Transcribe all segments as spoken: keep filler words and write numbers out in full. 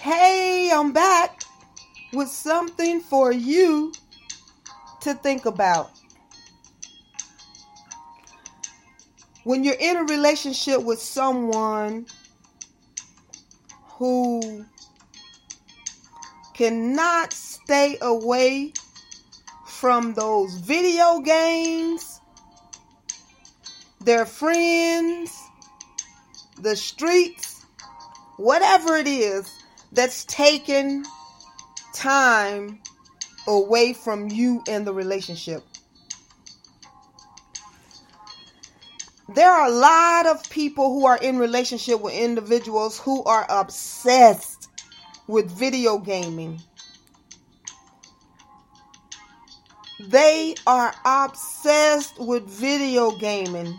Hey, I'm back with something for you to think about. When you're in a relationship with someone who cannot stay away from those video games, their friends, the streets, whatever it is that's taking time away from you and the relationship. There are a lot of people who are in relationship with individuals who are obsessed with video gaming. They are obsessed with video gaming.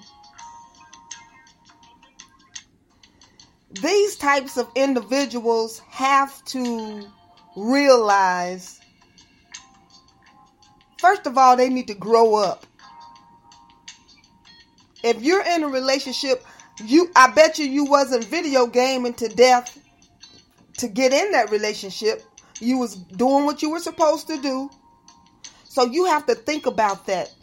These types of individuals have to realize, first of all, they need to grow up. If you're in a relationship, you I bet you you wasn't video gaming to death to get in that relationship. You was doing what you were supposed to do. So you have to think about that.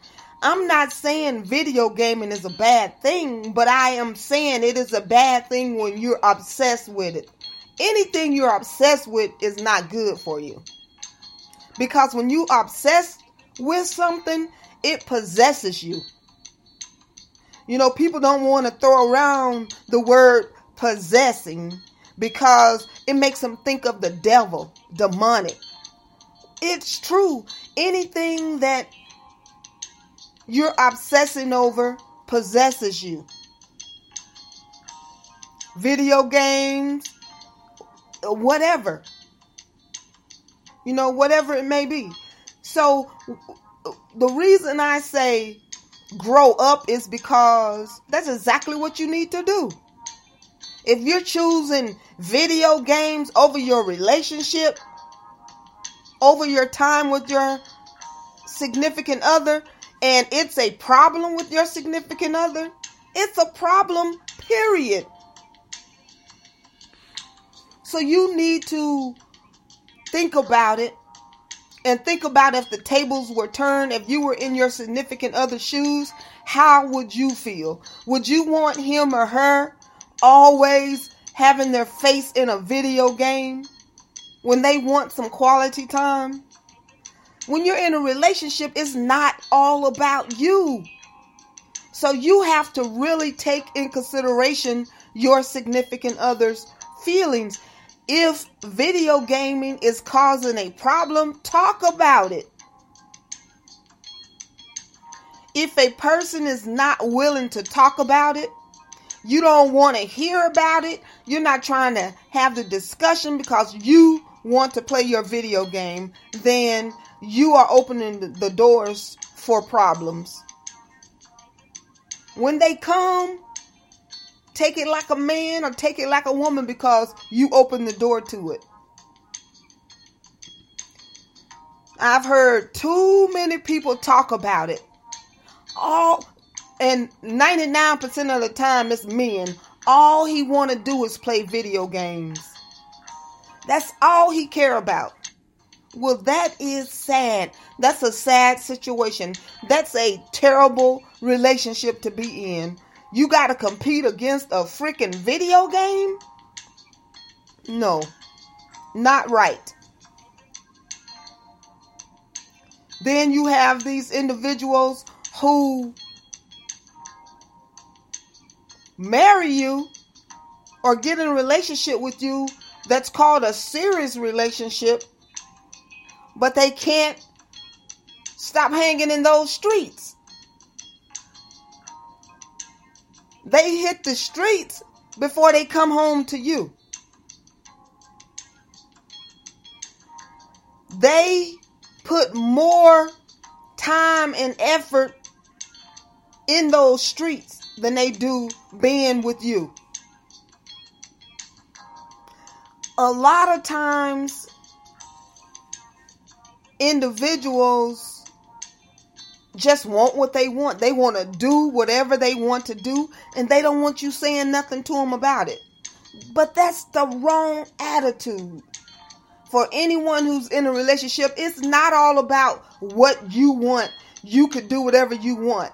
I'm not saying video gaming is a bad thing, but I am saying it is a bad thing when you're obsessed with it. Anything you're obsessed with is not good for you. Because when you're obsessed with something, it possesses you. You know, people don't want to throw around the word possessing because it makes them think of the devil, demonic. It's true. Anything that you're obsessing over possesses you. Video games, whatever. You know, whatever it may be. So the reason I say grow up is because that's exactly what you need to do. If you're choosing video games over your relationship, over your time with your significant other, and it's a problem with your significant other, it's a problem, period. So you need to think about it, and think about if the tables were turned, if you were in your significant other's shoes, how would you feel? Would you want him or her always having their face in a video game when they want some quality time? When you're in a relationship, it's not all about you. So you have to really take in consideration your significant other's feelings. If video gaming is causing a problem, talk about it. If a person is not willing to talk about it, you don't want to hear about it, you're not trying to have the discussion because you want to play your video game, then you are opening the doors for problems. When they come, take it like a man or take it like a woman because you open the door to it. I've heard too many people talk about it. All, and ninety-nine percent of the time it's men. All he want to do is play video games. That's all he care about. Well, that is sad. That's a sad situation. That's a terrible relationship to be in. You got to compete against a freaking video game? No, not right. Then you have these individuals who marry you or get in a relationship with you that's called a serious relationship, but they can't stop hanging in those streets. They hit the streets before they come home to you. They put more time and effort in those streets than they do being with you. A lot of times, individuals just want what they want. They want to do whatever they want to do, and they don't want you saying nothing to them about it. But that's the wrong attitude. For anyone who's in a relationship, it's not all about what you want. You could do whatever you want.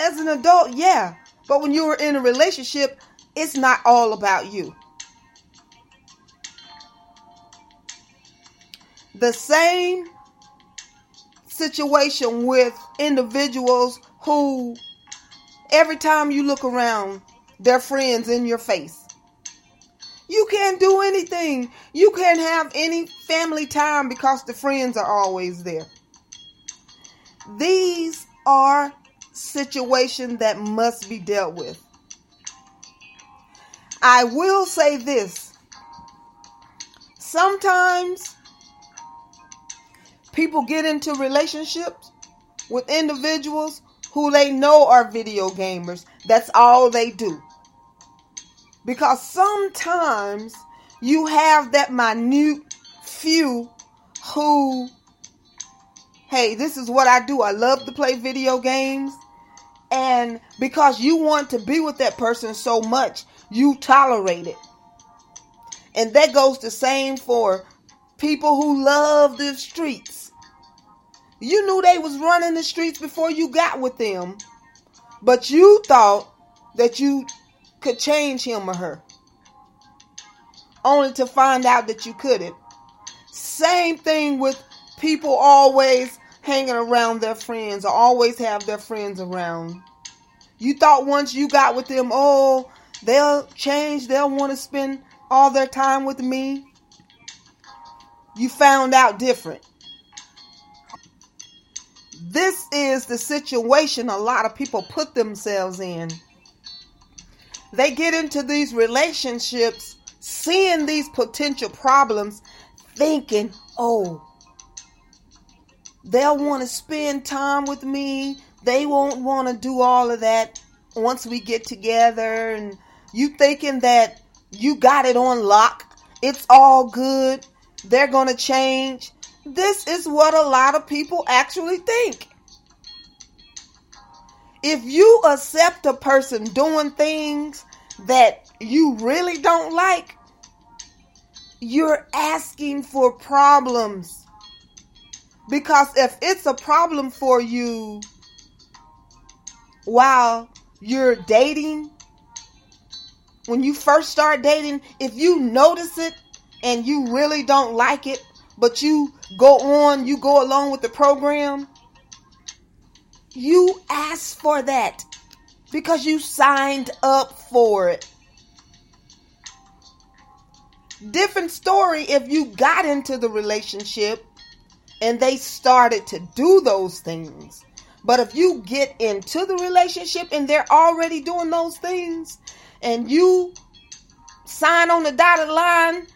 As an adult, yeah. But when you're in a relationship, it's not all about you. The same situation with individuals who, every time you look around, their friends in your face. You can't do anything. You can't have any family time because the friends are always there. These are situations that must be dealt with. I will say this. Sometimes people get into relationships with individuals who they know are video gamers. That's all they do. Because sometimes you have that minute few who, hey, this is what I do. I love to play video games. And because you want to be with that person so much, you tolerate it. And that goes the same for people who love the streets. You knew they was running the streets before you got with them. But you thought that you could change him or her, only to find out that you couldn't. Same thing with people always hanging around their friends, or always have their friends around. You thought once you got with them, oh, they'll change, they'll want to spend all their time with me. You found out different. This is the situation a lot of people put themselves in. They get into these relationships, seeing these potential problems, thinking, oh, they'll want to spend time with me. They won't want to do all of that once we get together. And you thinking that you got it on lock. It's all good. They're going to change. This is what a lot of people actually think. If you accept a person doing things that you really don't like, you're asking for problems. Because if it's a problem for you while you're dating, when you first start dating, if you notice it and you really don't like it, but you go on, you go along with the program, you asked for that because you signed up for it. Different story if you got into the relationship and they started to do those things. But if you get into the relationship and they're already doing those things and you sign on the dotted line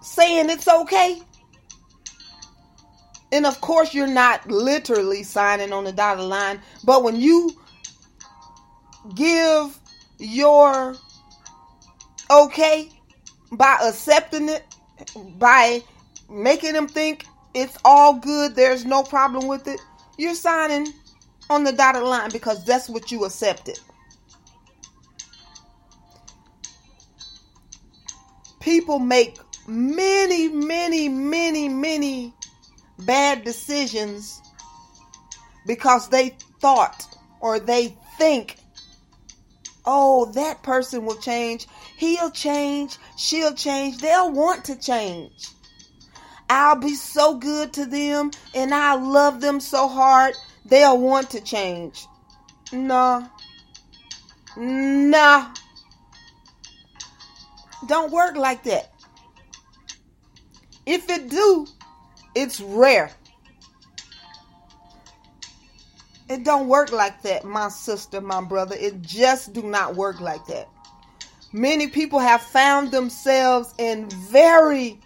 saying it's okay, and of course, you're not literally signing on the dotted line. But when you give your okay by accepting it, by making them think it's all good, there's no problem with it, you're signing on the dotted line because that's what you accepted. People make many, many, many, many bad decisions because they thought or they think, oh, that person will change. He'll change. She'll change. They'll want to change. I'll be so good to them and I love them so hard. They'll want to change. Nah. Nah. Don't work like that. If it do, it's rare. It don't work like that, my sister, my brother. It just do not work like that. Many people have found themselves in very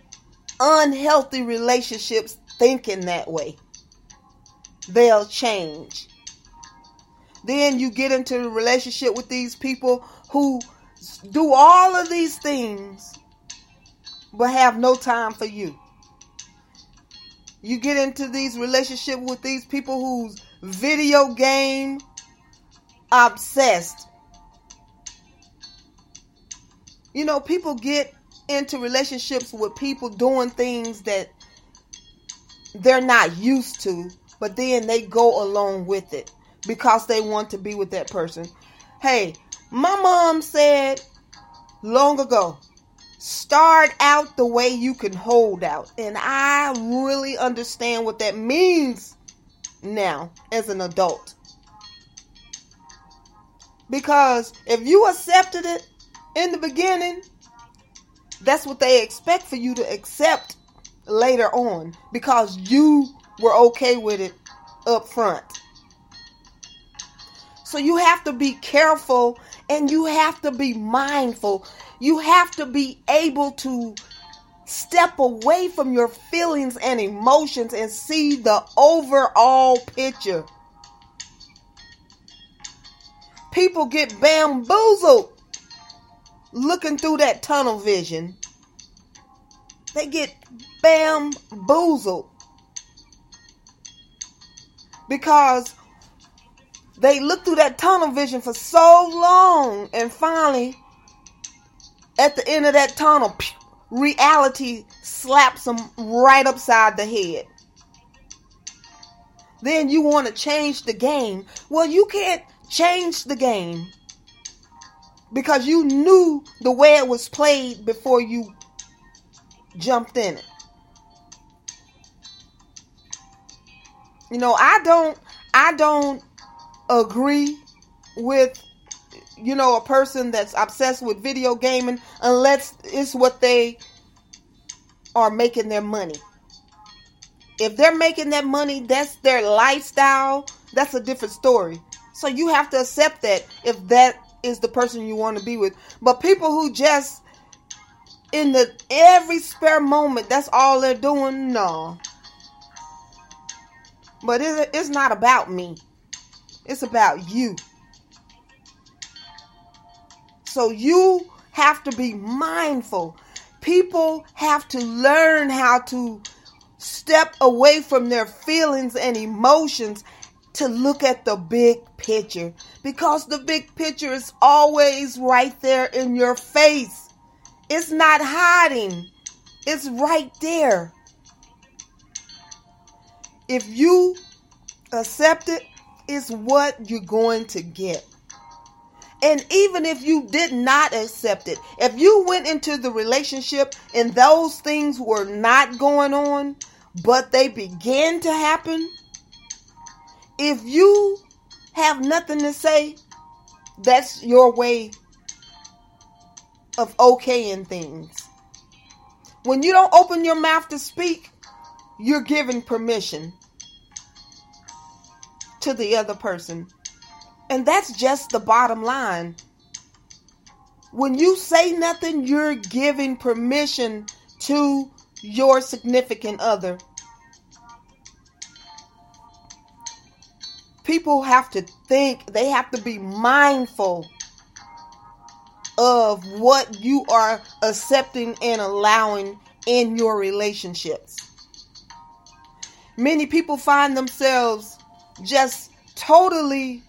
unhealthy relationships thinking that way. They'll change. Then you get into a relationship with these people who do all of these things but have no time for you. You get into these relationships with these people who's video game obsessed. You know, people get into relationships with people doing things that they're not used to, but then they go along with it because they want to be with that person. Hey, my mom said long ago, start out the way you can hold out. And I really understand what that means now as an adult. Because if you accepted it in the beginning, that's what they expect for you to accept later on because you were okay with it up front. So you have to be careful and you have to be mindful. You have to be able to step away from your feelings and emotions and see the overall picture. People get bamboozled looking through that tunnel vision. They get bamboozled because they look through that tunnel vision for so long, and finally, at the end of that tunnel, reality slaps them right upside the head. Then you want to change the game. Well, you can't change the game because you knew the way it was played before you jumped in it. You know, I don't, I don't agree with, you know, a person that's obsessed with video gaming unless it's what they are making their money. If they're making that money, that's their lifestyle, that's a different story. So you have to accept that if that is the person you want to be with. But people who just in the every spare moment, that's all they're doing, no. But it, it's not about me. It's about you. So you have to be mindful. People have to learn how to step away from their feelings and emotions to look at the big picture, because the big picture is always right there in your face. It's not hiding. It's right there. If you accept it, it's what you're going to get. And even if you did not accept it, if you went into the relationship and those things were not going on, but they began to happen, if you have nothing to say, that's your way of okaying things. When you don't open your mouth to speak, you're giving permission to the other person. And that's just the bottom line. When you say nothing, you're giving permission to your significant other. People have to think, they have to be mindful of what you are accepting and allowing in your relationships. Many people find themselves just totally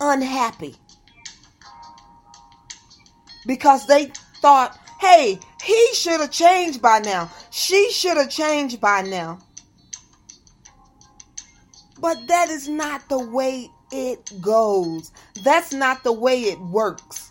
unhappy because they thought, hey, he should have changed by now. She should have changed by now. But that is not the way it goes. That's not the way it works.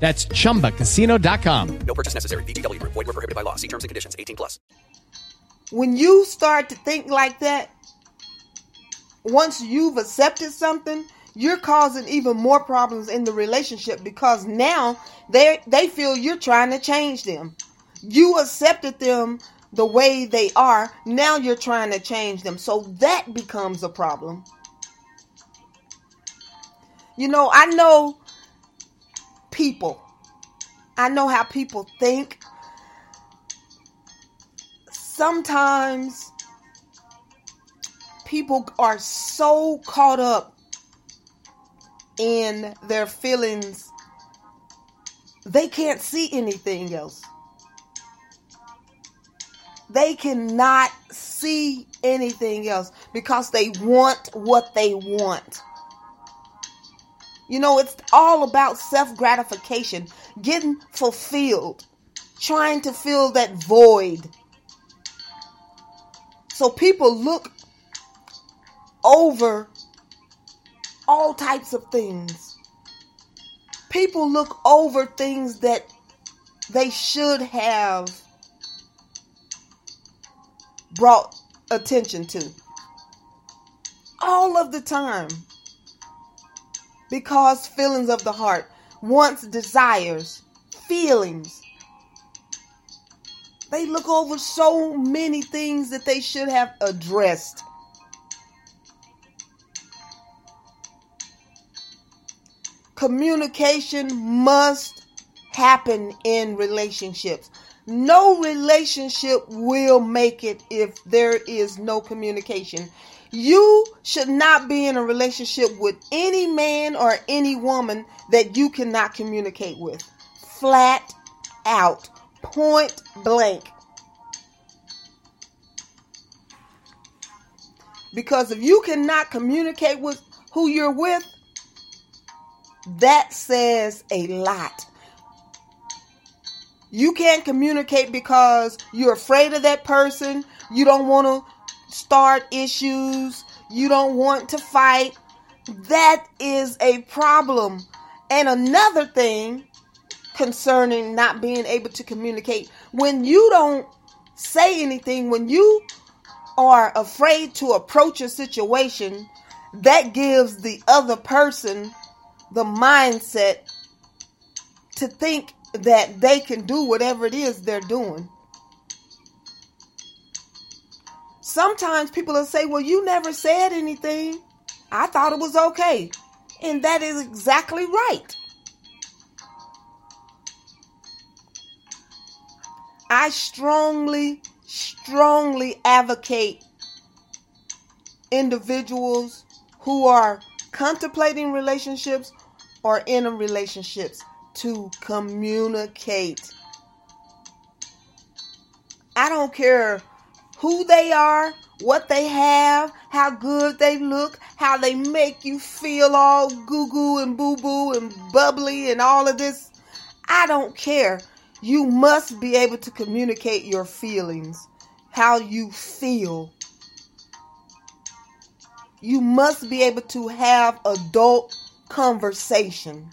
That's chumba casino dot com. No purchase necessary. V G W Group. Void where prohibited by law. See terms and conditions. eighteen plus. When you start to think like that, once you've accepted something, you're causing even more problems in the relationship because now they they feel you're trying to change them. You accepted them the way they are. Now you're trying to change them. So that becomes a problem. You know, I know people. I know how people think. Sometimes people are so caught up in their feelings, they can't see anything else. They cannot see anything else because they want what they want. You know, it's all about self-gratification, getting fulfilled, trying to fill that void. So people look over all types of things. People look over things that they should have brought attention to all of the time. Because feelings of the heart, wants, desires, feelings. They look over so many things that they should have addressed. Communication must happen in relationships. No relationship will make it if there is no communication. You should not be in a relationship with any man or any woman that you cannot communicate with. Flat out. Point blank. Because if you cannot communicate with who you're with, that says a lot. You can't communicate because you're afraid of that person. You don't want to start issues. You don't want to fight. That is a problem. And another thing concerning not being able to communicate, when you don't say anything, when you are afraid to approach a situation, that gives the other person the mindset to think that they can do whatever it is they're doing. Sometimes people will say, well, you never said anything. I thought it was okay. And that is exactly right. I strongly, strongly advocate individuals who are contemplating relationships or in relationships to communicate. I don't care who they are, what they have, how good they look, how they make you feel all goo-goo and boo-boo and bubbly and all of this. I don't care. You must be able to communicate your feelings, how you feel. You must be able to have adult conversation.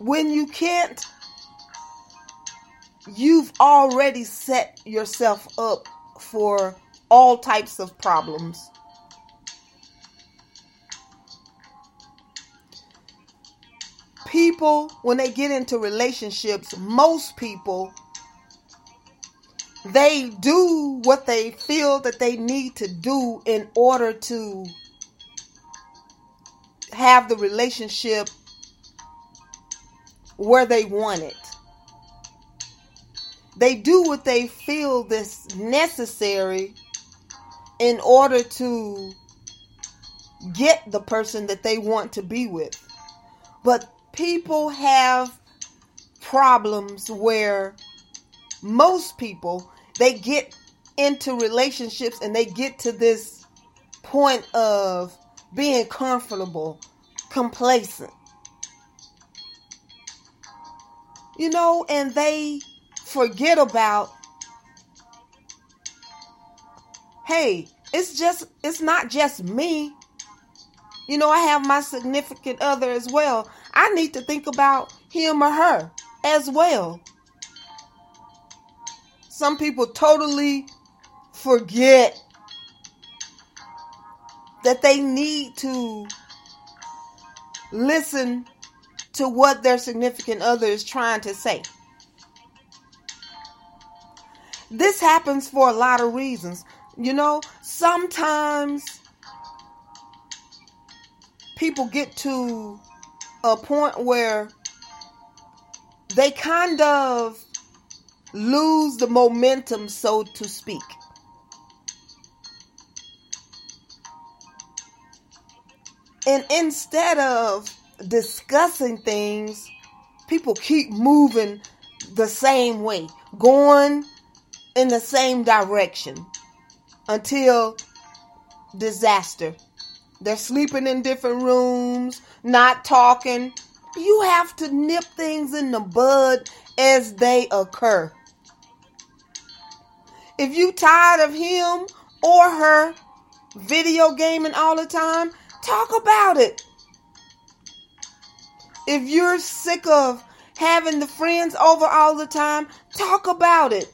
When you can't, you've already set yourself up for all types of problems. People, when they get into relationships, most people, they do what they feel that they need to do in order to have the relationship where they want it. They do what they feel that's necessary in order to get the person that they want to be with. But people have problems where most people, they get into relationships and they get to this point of being comfortable, complacent. You know, and they forget about, hey, it's just, it's not just me. You know, I have my significant other as well. I need to think about him or her as well. Some people totally forget that they need to listen to what their significant other is trying to say. This happens for a lot of reasons. You know, sometimes people get to a point where they kind of lose the momentum, so to speak. And instead of discussing things, people keep moving the same way, going in the same direction until disaster. They're sleeping in different rooms, not talking. You have to nip things in the bud as they occur. If you tired of him or her video gaming all the time, talk about it. If you're sick of having the friends over all the time, talk about it.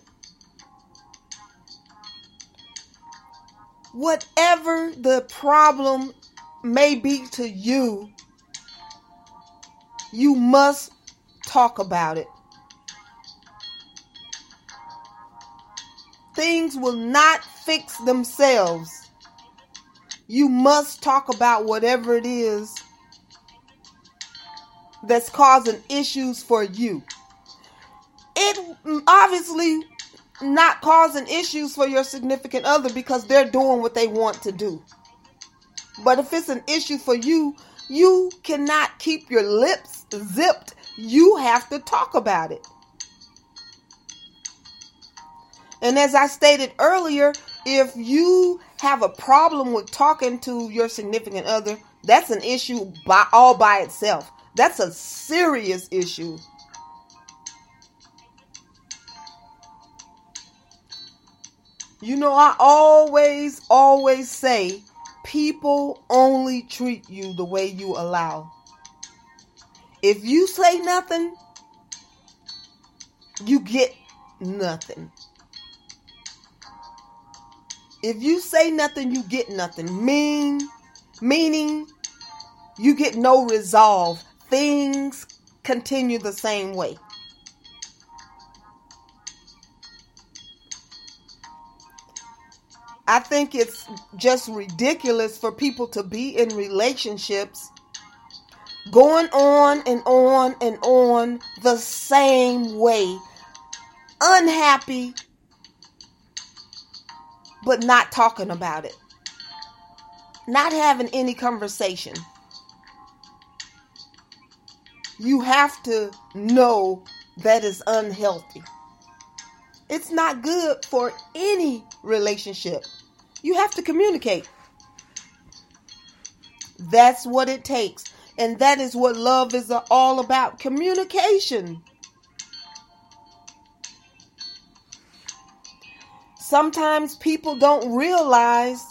Whatever the problem may be to you, you must talk about it. Things will not fix themselves. You must talk about whatever it is that's causing issues for you. It obviously not causing issues for your significant other because they're doing what they want to do. But if it's an issue for you, you cannot keep your lips zipped. You have to talk about it. And as I stated earlier, if you have a problem with talking to your significant other, that's an issue by all by itself. That's a serious issue. You know, I always, always say, people only treat you the way you allow. If you say nothing, you get nothing. If you say nothing, you get nothing. Mean, meaning, you get no resolve. Things continue the same way. I think it's just ridiculous for people to be in relationships going on and on and on the same way. Unhappy, but not talking about it. Not having any conversation. You have to know that is unhealthy. It's not good for any relationship. You have to communicate. That's what it takes. And that is what love is all about. Communication. Sometimes people don't realize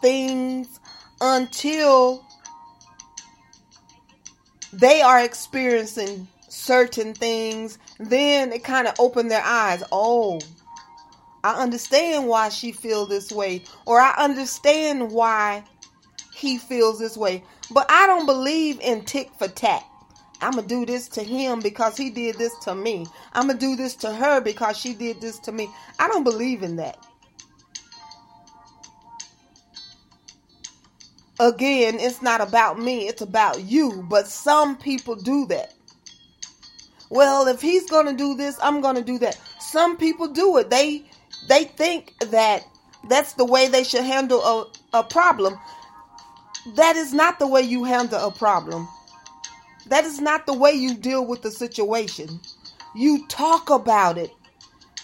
things until they are experiencing certain things, then it kind of opened their eyes. Oh, I understand why she feels this way, or I understand why he feels this way. But I don't believe in tick for tack. I'm gonna do this to him because he did this to me. I'm gonna do this to her because she did this to me. I don't believe in that. Again, it's not about me, it's about you. But some people do that. Well, if he's going to do this, I'm going to do that. Some people do it. They they think that that's the way they should handle a, a problem. That is not the way you handle a problem. That is not the way you deal with the situation. you talk about it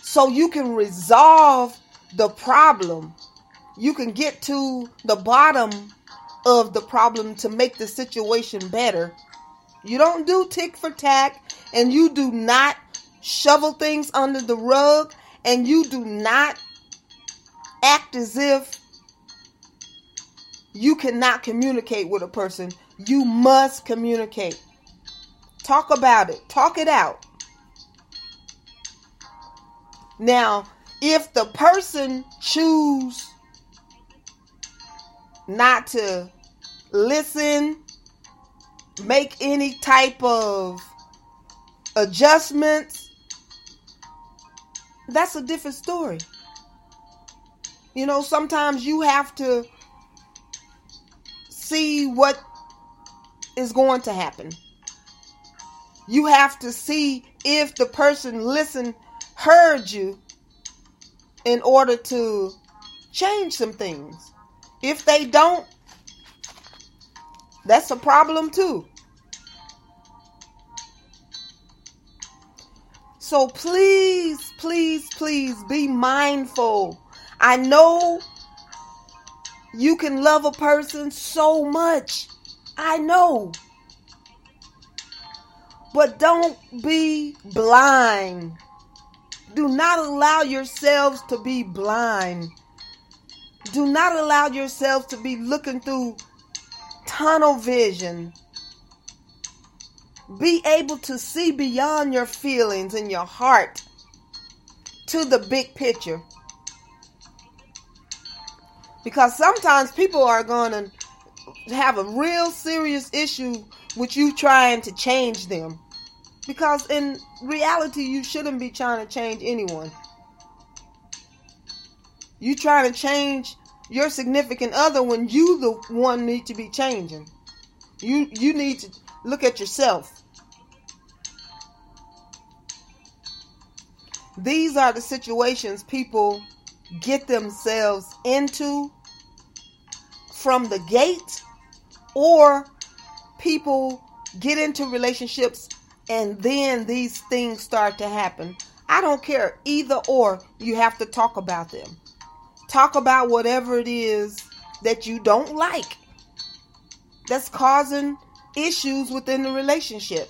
so you can resolve the problem. You can get to the bottom of the problem to make the situation better. You don't do tick for tack, and you do not shovel things under the rug, and you do not act as if you cannot communicate with a person. You must communicate. Talk about it. Talk it out. Now, if the person chooses not to listen, make any type of adjustments, that's a different story. You know, sometimes you have to see what is going to happen. You have to see if the person listened, heard you, in order to change some things. If they don't, that's a problem too. So please, please, please be mindful. I know you can love a person so much. I know. But don't be blind. Do not allow yourselves to be blind. Do not allow yourselves to be looking through tunnel vision. Be able to see beyond your feelings and your heart to the big picture. Because sometimes people are going to have a real serious issue with you trying to change them. Because in reality, you shouldn't be trying to change anyone. You trying to change your significant other when you the one need to be changing. You you need to look at yourself. These are the situations people get themselves into from the gate, or people get into relationships and then these things start to happen. I don't care, either or, you have to talk about them. Talk about whatever it is that you don't like that's causing issues within the relationship.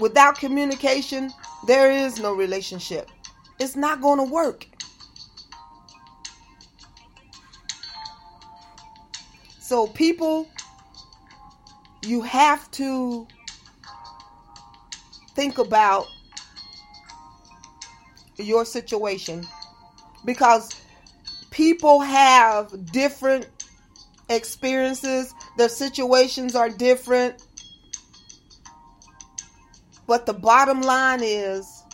Without communication, there is no relationship. It's not going to work. So people, you have to think about your situation, because people have different experiences. Their situations are different. But the bottom line is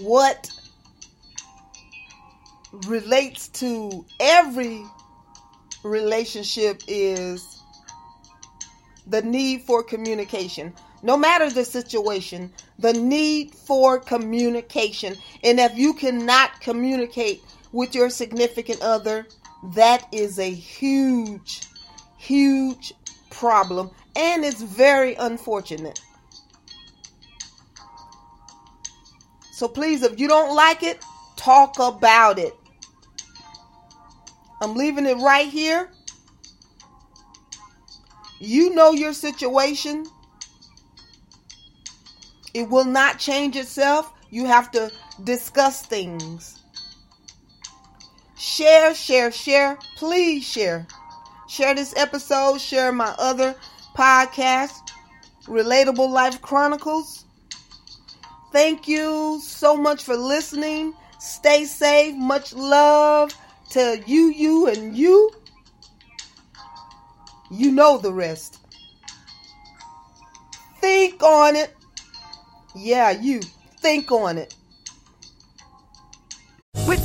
what relates to every relationship is the need for communication. No matter the situation, the need for communication. And if you cannot communicate with your significant other, that is a huge, huge problem. And it's very unfortunate. So please, if you don't like it, talk about it. I'm leaving it right here. You know your situation. It will not change itself. You have to discuss things. Share, share, share. Please share. Share this episode. Share my other podcast, Relatable Life Chronicles. Thank you so much for listening. Stay safe. Much love to you, you, and you. You know the rest. Think on it. Yeah, you. Think on it. With